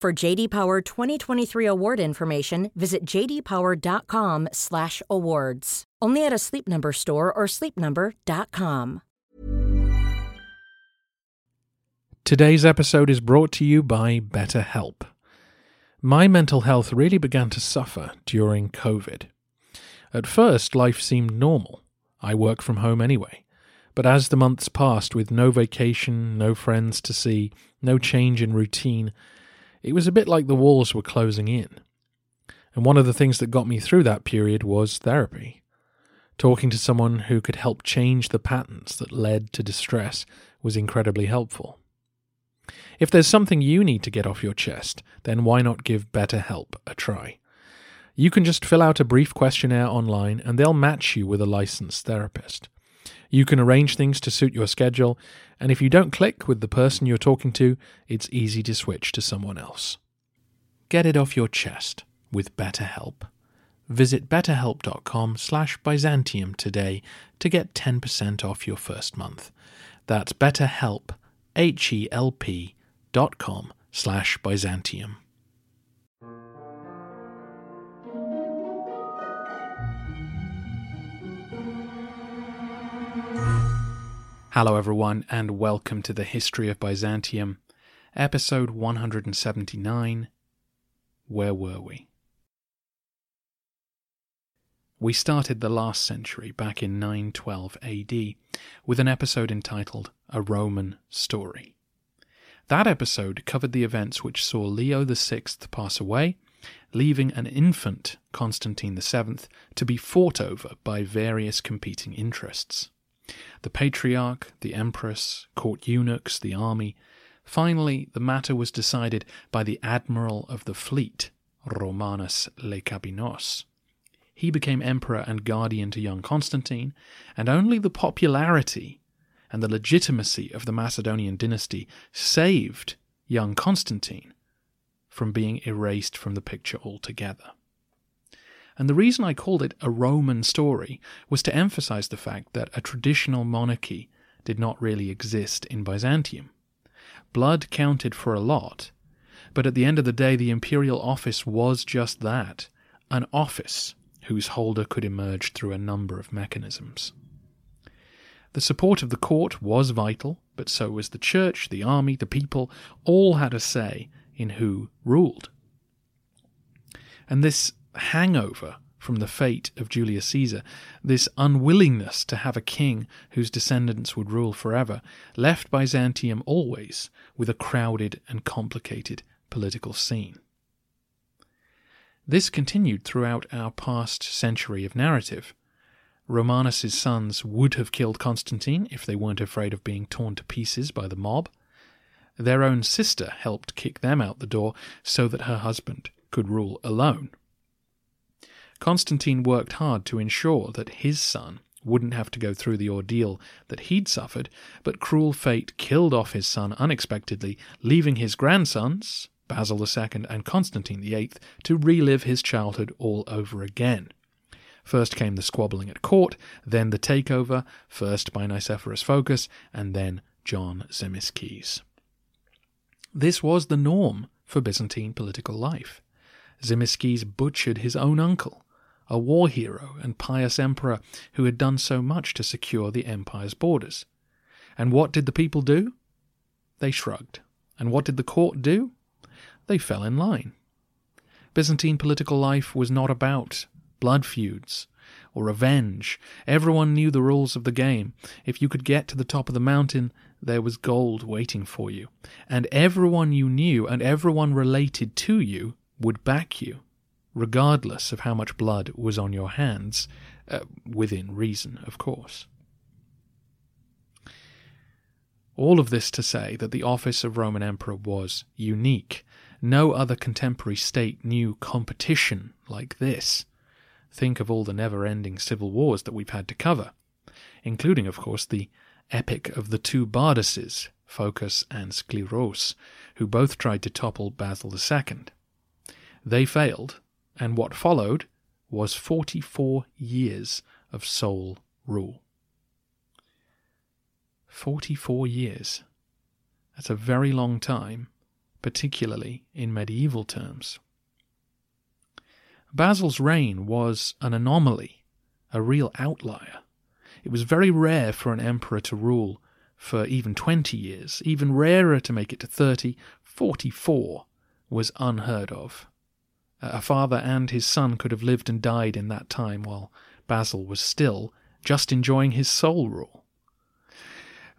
For JD Power 2023 award information, visit jdpower.com/awards. Only at a Sleep Number store or sleepnumber.com. Today's episode is brought to you by BetterHelp. My mental health really began to suffer during COVID. At first, life seemed normal. I work from home anyway. But as the months passed with no vacation, no friends to see, no change in routine, it was a bit like the walls were closing in. And one of the things that got me through that period was therapy. Talking to someone who could help change the patterns that led to distress was incredibly helpful. If there's something you need to get off your chest, then why not give BetterHelp a try? You can just fill out a brief questionnaire online and they'll match you with a licensed therapist. You can arrange things to suit your schedule, and if you don't click with the person you're talking to, it's easy to switch to someone else. Get it off your chest with BetterHelp. Visit betterhelp.com/Byzantium today to get 10% off your first month. That's BetterHelp, HELP.com/Byzantium. Hello everyone, and welcome to the History of Byzantium, episode 179. Where were we? We started the last century back in 912 AD with an episode entitled A Roman Story. That episode covered the events which saw Leo VI pass away, leaving an infant, Constantine VII, to be fought over by various competing interests. The patriarch, the empress, court eunuchs, the army. Finally, the matter was decided by the admiral of the fleet, Romanus Lecapenus. He became emperor and guardian to young Constantine, and only the popularity and the legitimacy of the Macedonian dynasty saved young Constantine from being erased from the picture altogether. And the reason I called it a Roman story was to emphasize the fact that a traditional monarchy did not really exist in Byzantium. Blood counted for a lot, but at the end of the day the imperial office was just that, an office whose holder could emerge through a number of mechanisms. The support of the court was vital, but so was the church, the army, the people, all had a say in who ruled. And this hangover from the fate of Julius Caesar, this unwillingness to have a king whose descendants would rule forever, left Byzantium always with a crowded and complicated political scene. This continued throughout our past century of narrative. Romanus's sons would have killed Constantine if they weren't afraid of being torn to pieces by the mob. Their own sister helped kick them out the door so that her husband could rule alone. Constantine worked hard to ensure that his son wouldn't have to go through the ordeal that he'd suffered, but cruel fate killed off his son unexpectedly, leaving his grandsons, Basil II and Constantine VIII, to relive his childhood all over again. First came the squabbling at court, then the takeover, first by Nicephorus Phocas, and then John Zimisces. This was the norm for Byzantine political life. Zimisces butchered his own uncle, a war hero and pious emperor who had done so much to secure the empire's borders. And what did the people do? They shrugged. And what did the court do? They fell in line. Byzantine political life was not about blood feuds or revenge. Everyone knew the rules of the game. If you could get to the top of the mountain, there was gold waiting for you. And everyone you knew and everyone related to you would back you, regardless of how much blood was on your hands, within reason, of course. All of this to say that the office of Roman Emperor was unique. No other contemporary state knew competition like this. Think of all the never-ending civil wars that we've had to cover, including, of course, the epic of the two Bardases, Phocas and Sclerus, who both tried to topple Basil II. They failed, and what followed was 44 years of sole rule. 44 years. That's a very long time, particularly in medieval terms. Basil's reign was an anomaly, a real outlier. It was very rare for an emperor to rule for even 20 years, even rarer to make it to 30. 44 was unheard of. A father and his son could have lived and died in that time while Basil was still just enjoying his sole rule.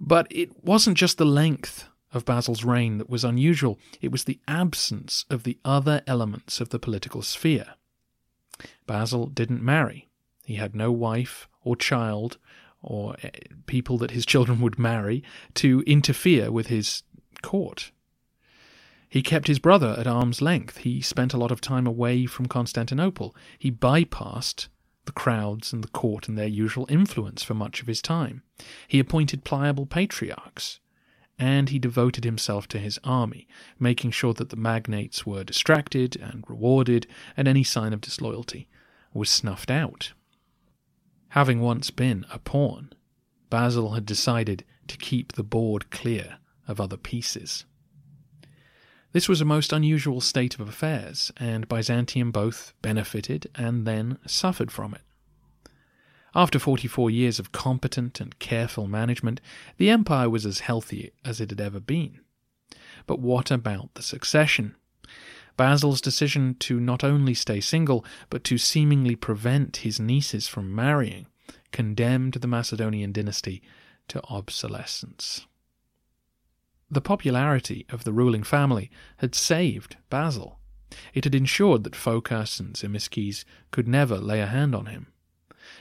But it wasn't just the length of Basil's reign that was unusual, it was the absence of the other elements of the political sphere. Basil didn't marry. He had no wife or child or people that his children would marry to interfere with his court. He kept his brother at arm's length. He spent a lot of time away from Constantinople. He bypassed the crowds and the court and their usual influence for much of his time. He appointed pliable patriarchs, and he devoted himself to his army, making sure that the magnates were distracted and rewarded, and any sign of disloyalty was snuffed out. Having once been a pawn, Basil had decided to keep the board clear of other pieces. This was a most unusual state of affairs, and Byzantium both benefited and then suffered from it. After 44 years of competent and careful management, the empire was as healthy as it had ever been. But what about the succession? Basil's decision to not only stay single, but to seemingly prevent his nieces from marrying, condemned the Macedonian dynasty to obsolescence. The popularity of the ruling family had saved Basil. It had ensured that Phocas and Zimisces could never lay a hand on him.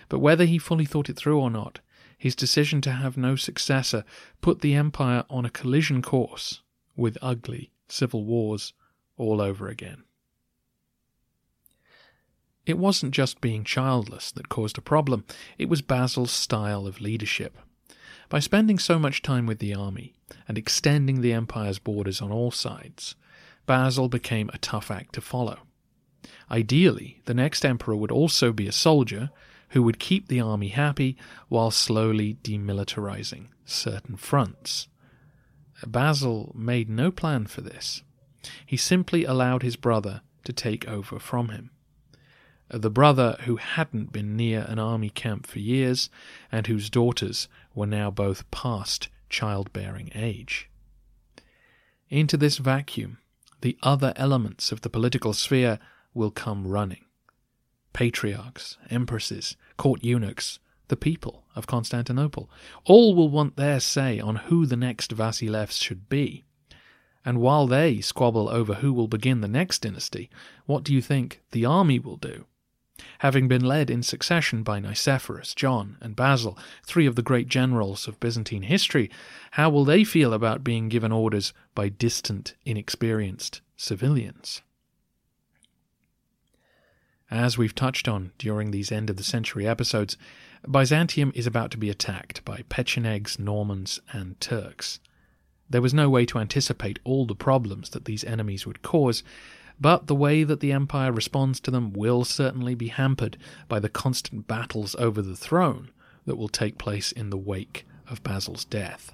But whether he fully thought it through or not, his decision to have no successor put the empire on a collision course with ugly civil wars all over again. It wasn't just being childless that caused a problem, it was Basil's style of leadership. By spending so much time with the army and extending the empire's borders on all sides, Basil became a tough act to follow. Ideally, the next emperor would also be a soldier who would keep the army happy while slowly demilitarizing certain fronts. Basil made no plan for this. He simply allowed his brother to take over from him. The brother who hadn't been near an army camp for years and whose daughters were now both past childbearing age. Into this vacuum, the other elements of the political sphere will come running. Patriarchs, empresses, court eunuchs, the people of Constantinople, all will want their say on who the next Vasilevs should be. And while they squabble over who will begin the next dynasty, what do you think the army will do? Having been led in succession by Nicephorus, John, and Basil, three of the great generals of Byzantine history, how will they feel about being given orders by distant, inexperienced civilians? As we've touched on during these end-of-the-century episodes, Byzantium is about to be attacked by Pechenegs, Normans, and Turks. There was no way to anticipate all the problems that these enemies would cause, but the way that the empire responds to them will certainly be hampered by the constant battles over the throne that will take place in the wake of Basil's death.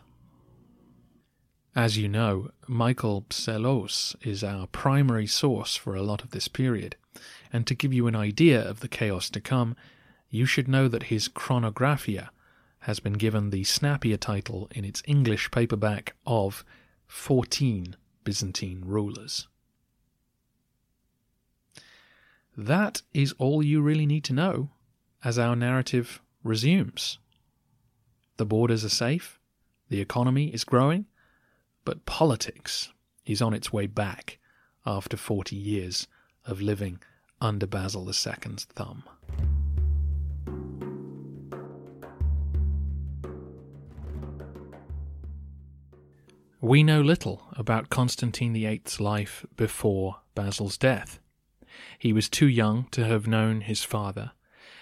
As you know, Michael Psellos is our primary source for a lot of this period, and to give you an idea of the chaos to come, you should know that his Chronographia has been given the snappier title in its English paperback of 14 Byzantine Rulers. That is all you really need to know as our narrative resumes. The borders are safe, the economy is growing, but politics is on its way back after 40 years of living under Basil II's thumb. We know little about Constantine VIII's life before Basil's death. He was too young to have known his father,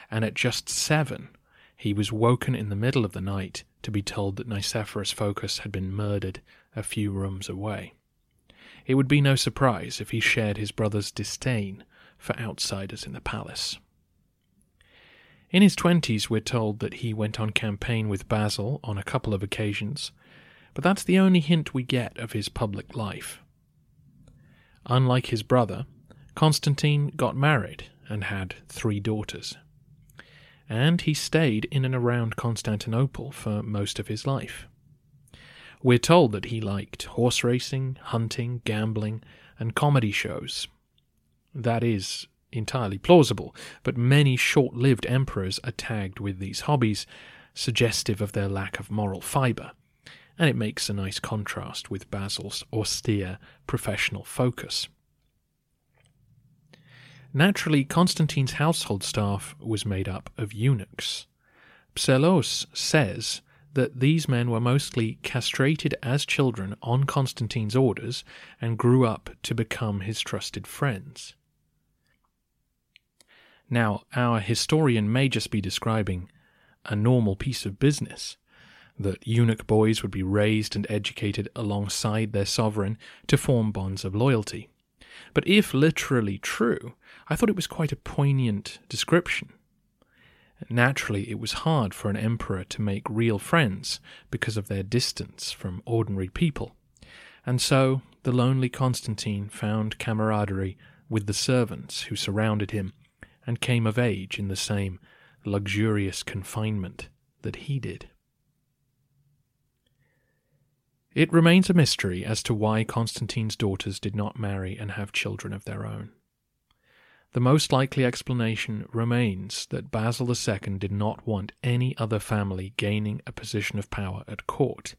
and at just 7, he was woken in the middle of the night to be told that Nicephorus Phocas had been murdered a few rooms away. It would be no surprise if he shared his brother's disdain for outsiders in the palace. In his 20s, we're told that he went on campaign with Basil on a couple of occasions, but that's the only hint we get of his public life. Unlike his brother, Constantine got married and had 3 daughters. And he stayed in and around Constantinople for most of his life. We're told that he liked horse racing, hunting, gambling, and comedy shows. That is entirely plausible, but many short-lived emperors are tagged with these hobbies, suggestive of their lack of moral fibre, and it makes a nice contrast with Basil's austere professional focus. Naturally, Constantine's household staff was made up of eunuchs. Psellos says that these men were mostly castrated as children on Constantine's orders and grew up to become his trusted friends. Now, our historian may just be describing a normal piece of business, that eunuch boys would be raised and educated alongside their sovereign to form bonds of loyalty. But if literally true, I thought it was quite a poignant description. Naturally, it was hard for an emperor to make real friends because of their distance from ordinary people, and so the lonely Constantine found camaraderie with the servants who surrounded him and came of age in the same luxurious confinement that he did. It remains a mystery as to why Constantine's daughters did not marry and have children of their own. The most likely explanation remains that Basil II did not want any other family gaining a position of power at court,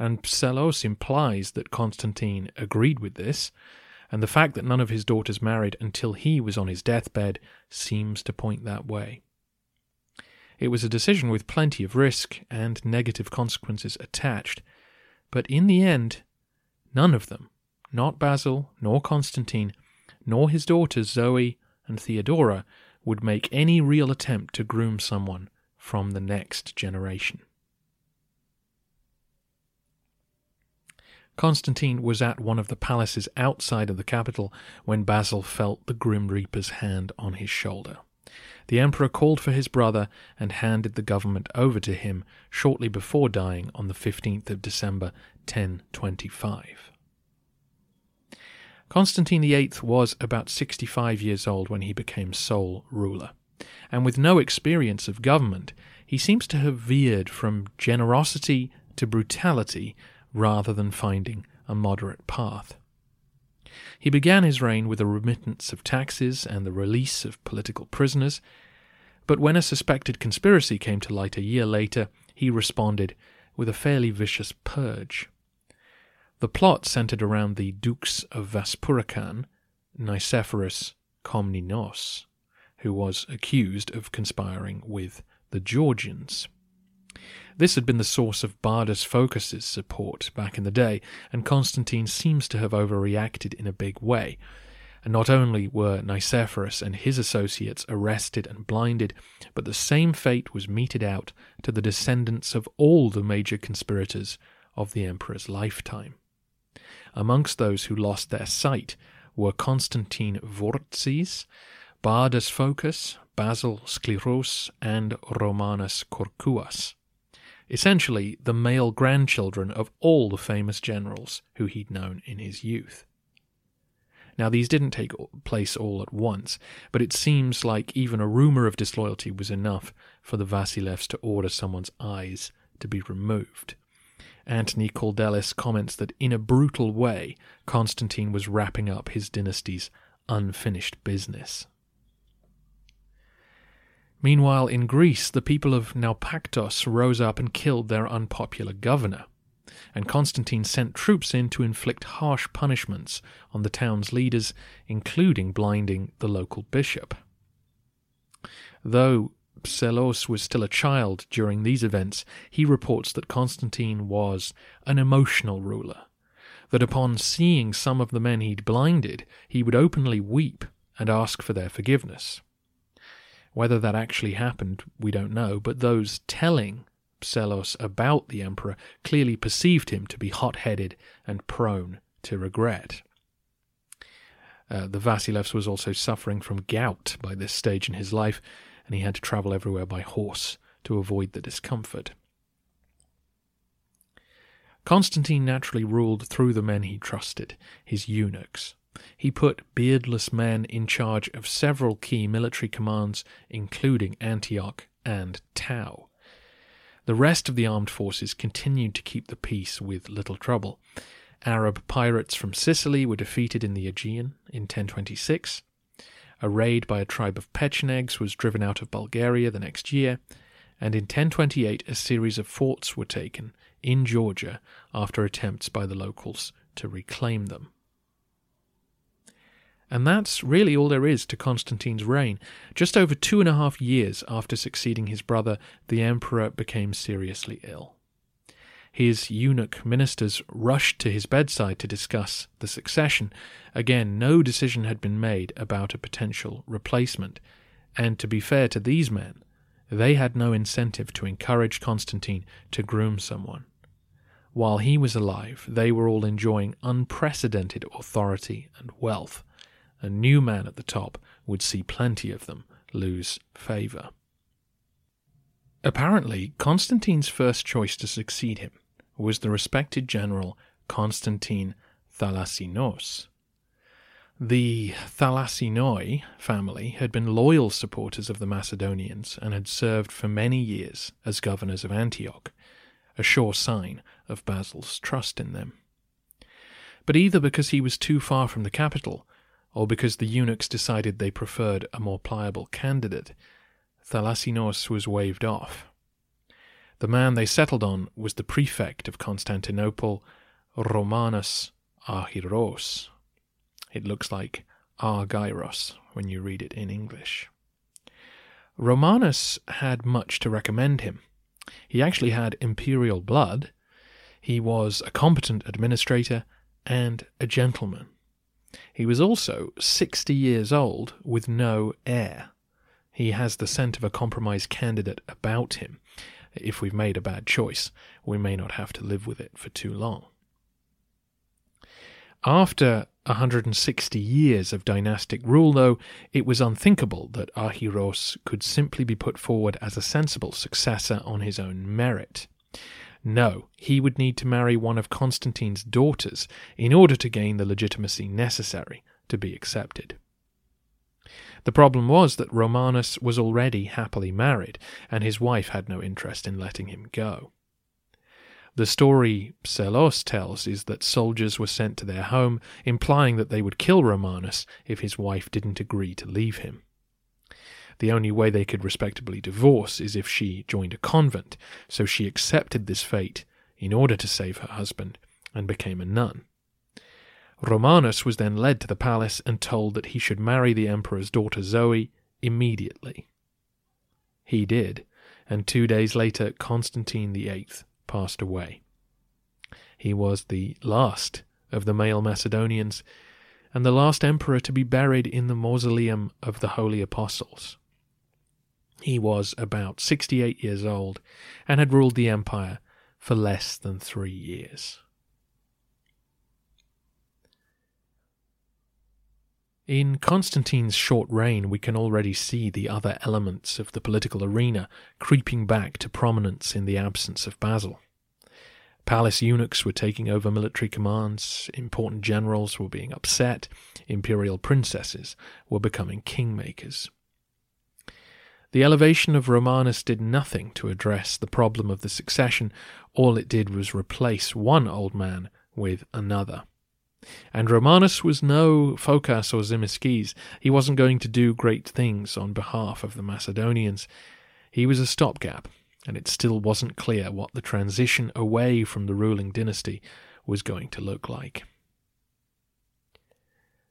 and Psellos implies that Constantine agreed with this, and the fact that none of his daughters married until he was on his deathbed seems to point that way. It was a decision with plenty of risk and negative consequences attached, but in the end, none of them, not Basil, nor Constantine, nor his daughters Zoe and Theodora, would make any real attempt to groom someone from the next generation. Constantine was at one of the palaces outside of the capital when Basil felt the Grim Reaper's hand on his shoulder. The emperor called for his brother and handed the government over to him shortly before dying on the 15th of December, 1025. Constantine VIII was about 65 years old when he became sole ruler, and with no experience of government, he seems to have veered from generosity to brutality rather than finding a moderate path. He began his reign with a remittance of taxes and the release of political prisoners, but when a suspected conspiracy came to light a year later, he responded with a fairly vicious purge. The plot centred around the Dukes of Vaspurakan, Nicephorus Komnenos, who was accused of conspiring with the Georgians. This had been the source of Bardus Phocas's support back in the day, and Constantine seems to have overreacted in a big way. And not only were Nicephorus and his associates arrested and blinded, but the same fate was meted out to the descendants of all the major conspirators of the emperor's lifetime. Amongst those who lost their sight were Constantine Vortzis, Bardus Phocas, Basil Sclerus, and Romanus Corcuas. Essentially, the male grandchildren of all the famous generals who he'd known in his youth. Now, these didn't take place all at once, but it seems like even a rumour of disloyalty was enough for the Vasilevs to order someone's eyes to be removed. Antony Caldelis comments that in a brutal way, Constantine was wrapping up his dynasty's unfinished business. Meanwhile, in Greece, the people of Naupactos rose up and killed their unpopular governor, and Constantine sent troops in to inflict harsh punishments on the town's leaders, including blinding the local bishop. Though Psellos was still a child during these events, he reports that Constantine was an emotional ruler, that upon seeing some of the men he'd blinded, he would openly weep and ask for their forgiveness. Whether that actually happened, we don't know, but those telling Psellos about the emperor clearly perceived him to be hot-headed and prone to regret. The Vasilevs was also suffering from gout by this stage in his life, and he had to travel everywhere by horse to avoid the discomfort. Constantine naturally ruled through the men he trusted, his eunuchs. He put beardless men in charge of several key military commands, including Antioch and Tau. The rest of the armed forces continued to keep the peace with little trouble. Arab pirates from Sicily were defeated in the Aegean in 1026. A raid by a tribe of Pechenegs was driven out of Bulgaria the next year, and in 1028 a series of forts were taken in Georgia after attempts by the locals to reclaim them. And that's really all there is to Constantine's reign. Just over 2.5 years after succeeding his brother, the emperor became seriously ill. His eunuch ministers rushed to his bedside to discuss the succession. Again, no decision had been made about a potential replacement. And to be fair to these men, they had no incentive to encourage Constantine to groom someone. While he was alive, they were all enjoying unprecedented authority and wealth. A new man at the top would see plenty of them lose favour. Apparently, Constantine's first choice to succeed him was the respected general Constantine Thalassinos. The Thalassinoi family had been loyal supporters of the Macedonians and had served for many years as governors of Antioch, a sure sign of Basil's trust in them. But either because he was too far from the capital, or because the eunuchs decided they preferred a more pliable candidate, Thalassinos was waved off. The man they settled on was the prefect of Constantinople, Romanus Argyros. It looks like Argyros when you read it in English. Romanus had much to recommend him. He actually had imperial blood, he was a competent administrator, and a gentleman. He was also 60 years old with no heir. He has the scent of a compromise candidate about him. If we've made a bad choice, we may not have to live with it for too long. After 160 years of dynastic rule, though, it was unthinkable that Argyros could simply be put forward as a sensible successor on his own merit. No, he would need to marry one of Constantine's daughters in order to gain the legitimacy necessary to be accepted. The problem was that Romanus was already happily married, and his wife had no interest in letting him go. The story Psellos tells is that soldiers were sent to their home, implying that they would kill Romanus if his wife didn't agree to leave him. The only way they could respectably divorce is if she joined a convent, so she accepted this fate in order to save her husband and became a nun. Romanus was then led to the palace and told that he should marry the emperor's daughter Zoe immediately. He did, and 2 days later Constantine VIII passed away. He was the last of the male Macedonians and the last emperor to be buried in the mausoleum of the Holy Apostles. He was about 68 years old and had ruled the empire for less than 3 years. In Constantine's short reign, we can already see the other elements of the political arena creeping back to prominence in the absence of Basil. Palace eunuchs were taking over military commands, important generals were being upset, imperial princesses were becoming kingmakers. The elevation of Romanus did nothing to address the problem of the succession. All it did was replace one old man with another. And Romanus was no Phocas or Zimisces. He wasn't going to do great things on behalf of the Macedonians. He was a stopgap, and it still wasn't clear what the transition away from the ruling dynasty was going to look like.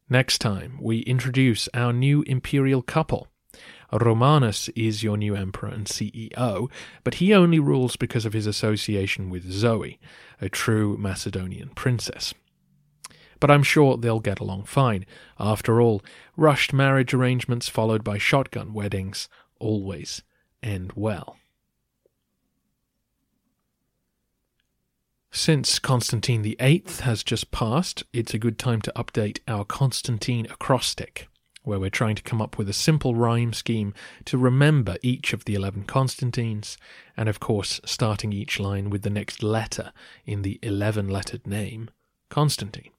Next time, we introduce our new imperial couple, Romanus is your new emperor and CEO, but he only rules because of his association with Zoe, a true Macedonian princess. But I'm sure they'll get along fine. After all, rushed marriage arrangements followed by shotgun weddings always end well. Since Constantine VIII has just passed, it's a good time to update our Constantine acrostic, where we're trying to come up with a simple rhyme scheme to remember each of the 11 Constantines, and of course starting each line with the next letter in the 11-lettered name, Constantine.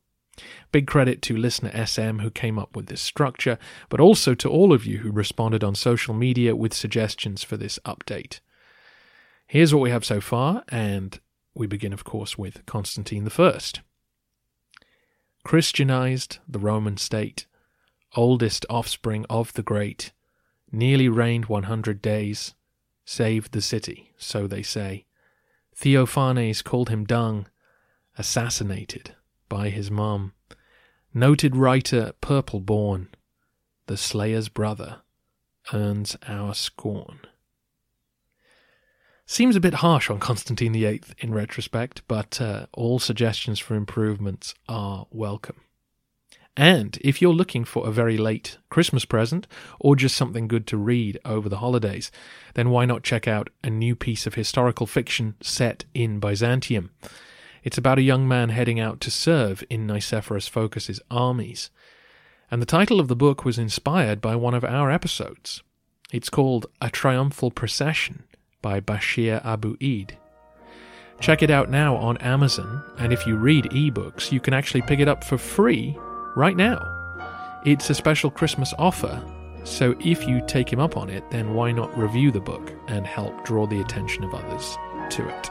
Big credit to listener SM who came up with this structure, but also to all of you who responded on social media with suggestions for this update. Here's what we have so far, and we begin, of course, with Constantine I. Christianized the Roman state, oldest offspring of the great, nearly reigned 100 days, saved the city, so they say. Theophanes called him dung, assassinated by his mum. Noted writer, purple born, the slayer's brother, earns our scorn. Seems a bit harsh on Constantine VIII in retrospect, but all suggestions for improvements are welcome. And if you're looking for a very late Christmas present, or just something good to read over the holidays, then why not check out a new piece of historical fiction set in Byzantium? It's about a young man heading out to serve in Nicephorus Phocas' armies. And the title of the book was inspired by one of our episodes. It's called A Triumphal Procession, by Bashir Abu Eid. Check it out now on Amazon, and if you read ebooks, you can actually pick it up for free right now. It's a special Christmas offer, so if you take him up on it, then why not review the book and help draw the attention of others to it?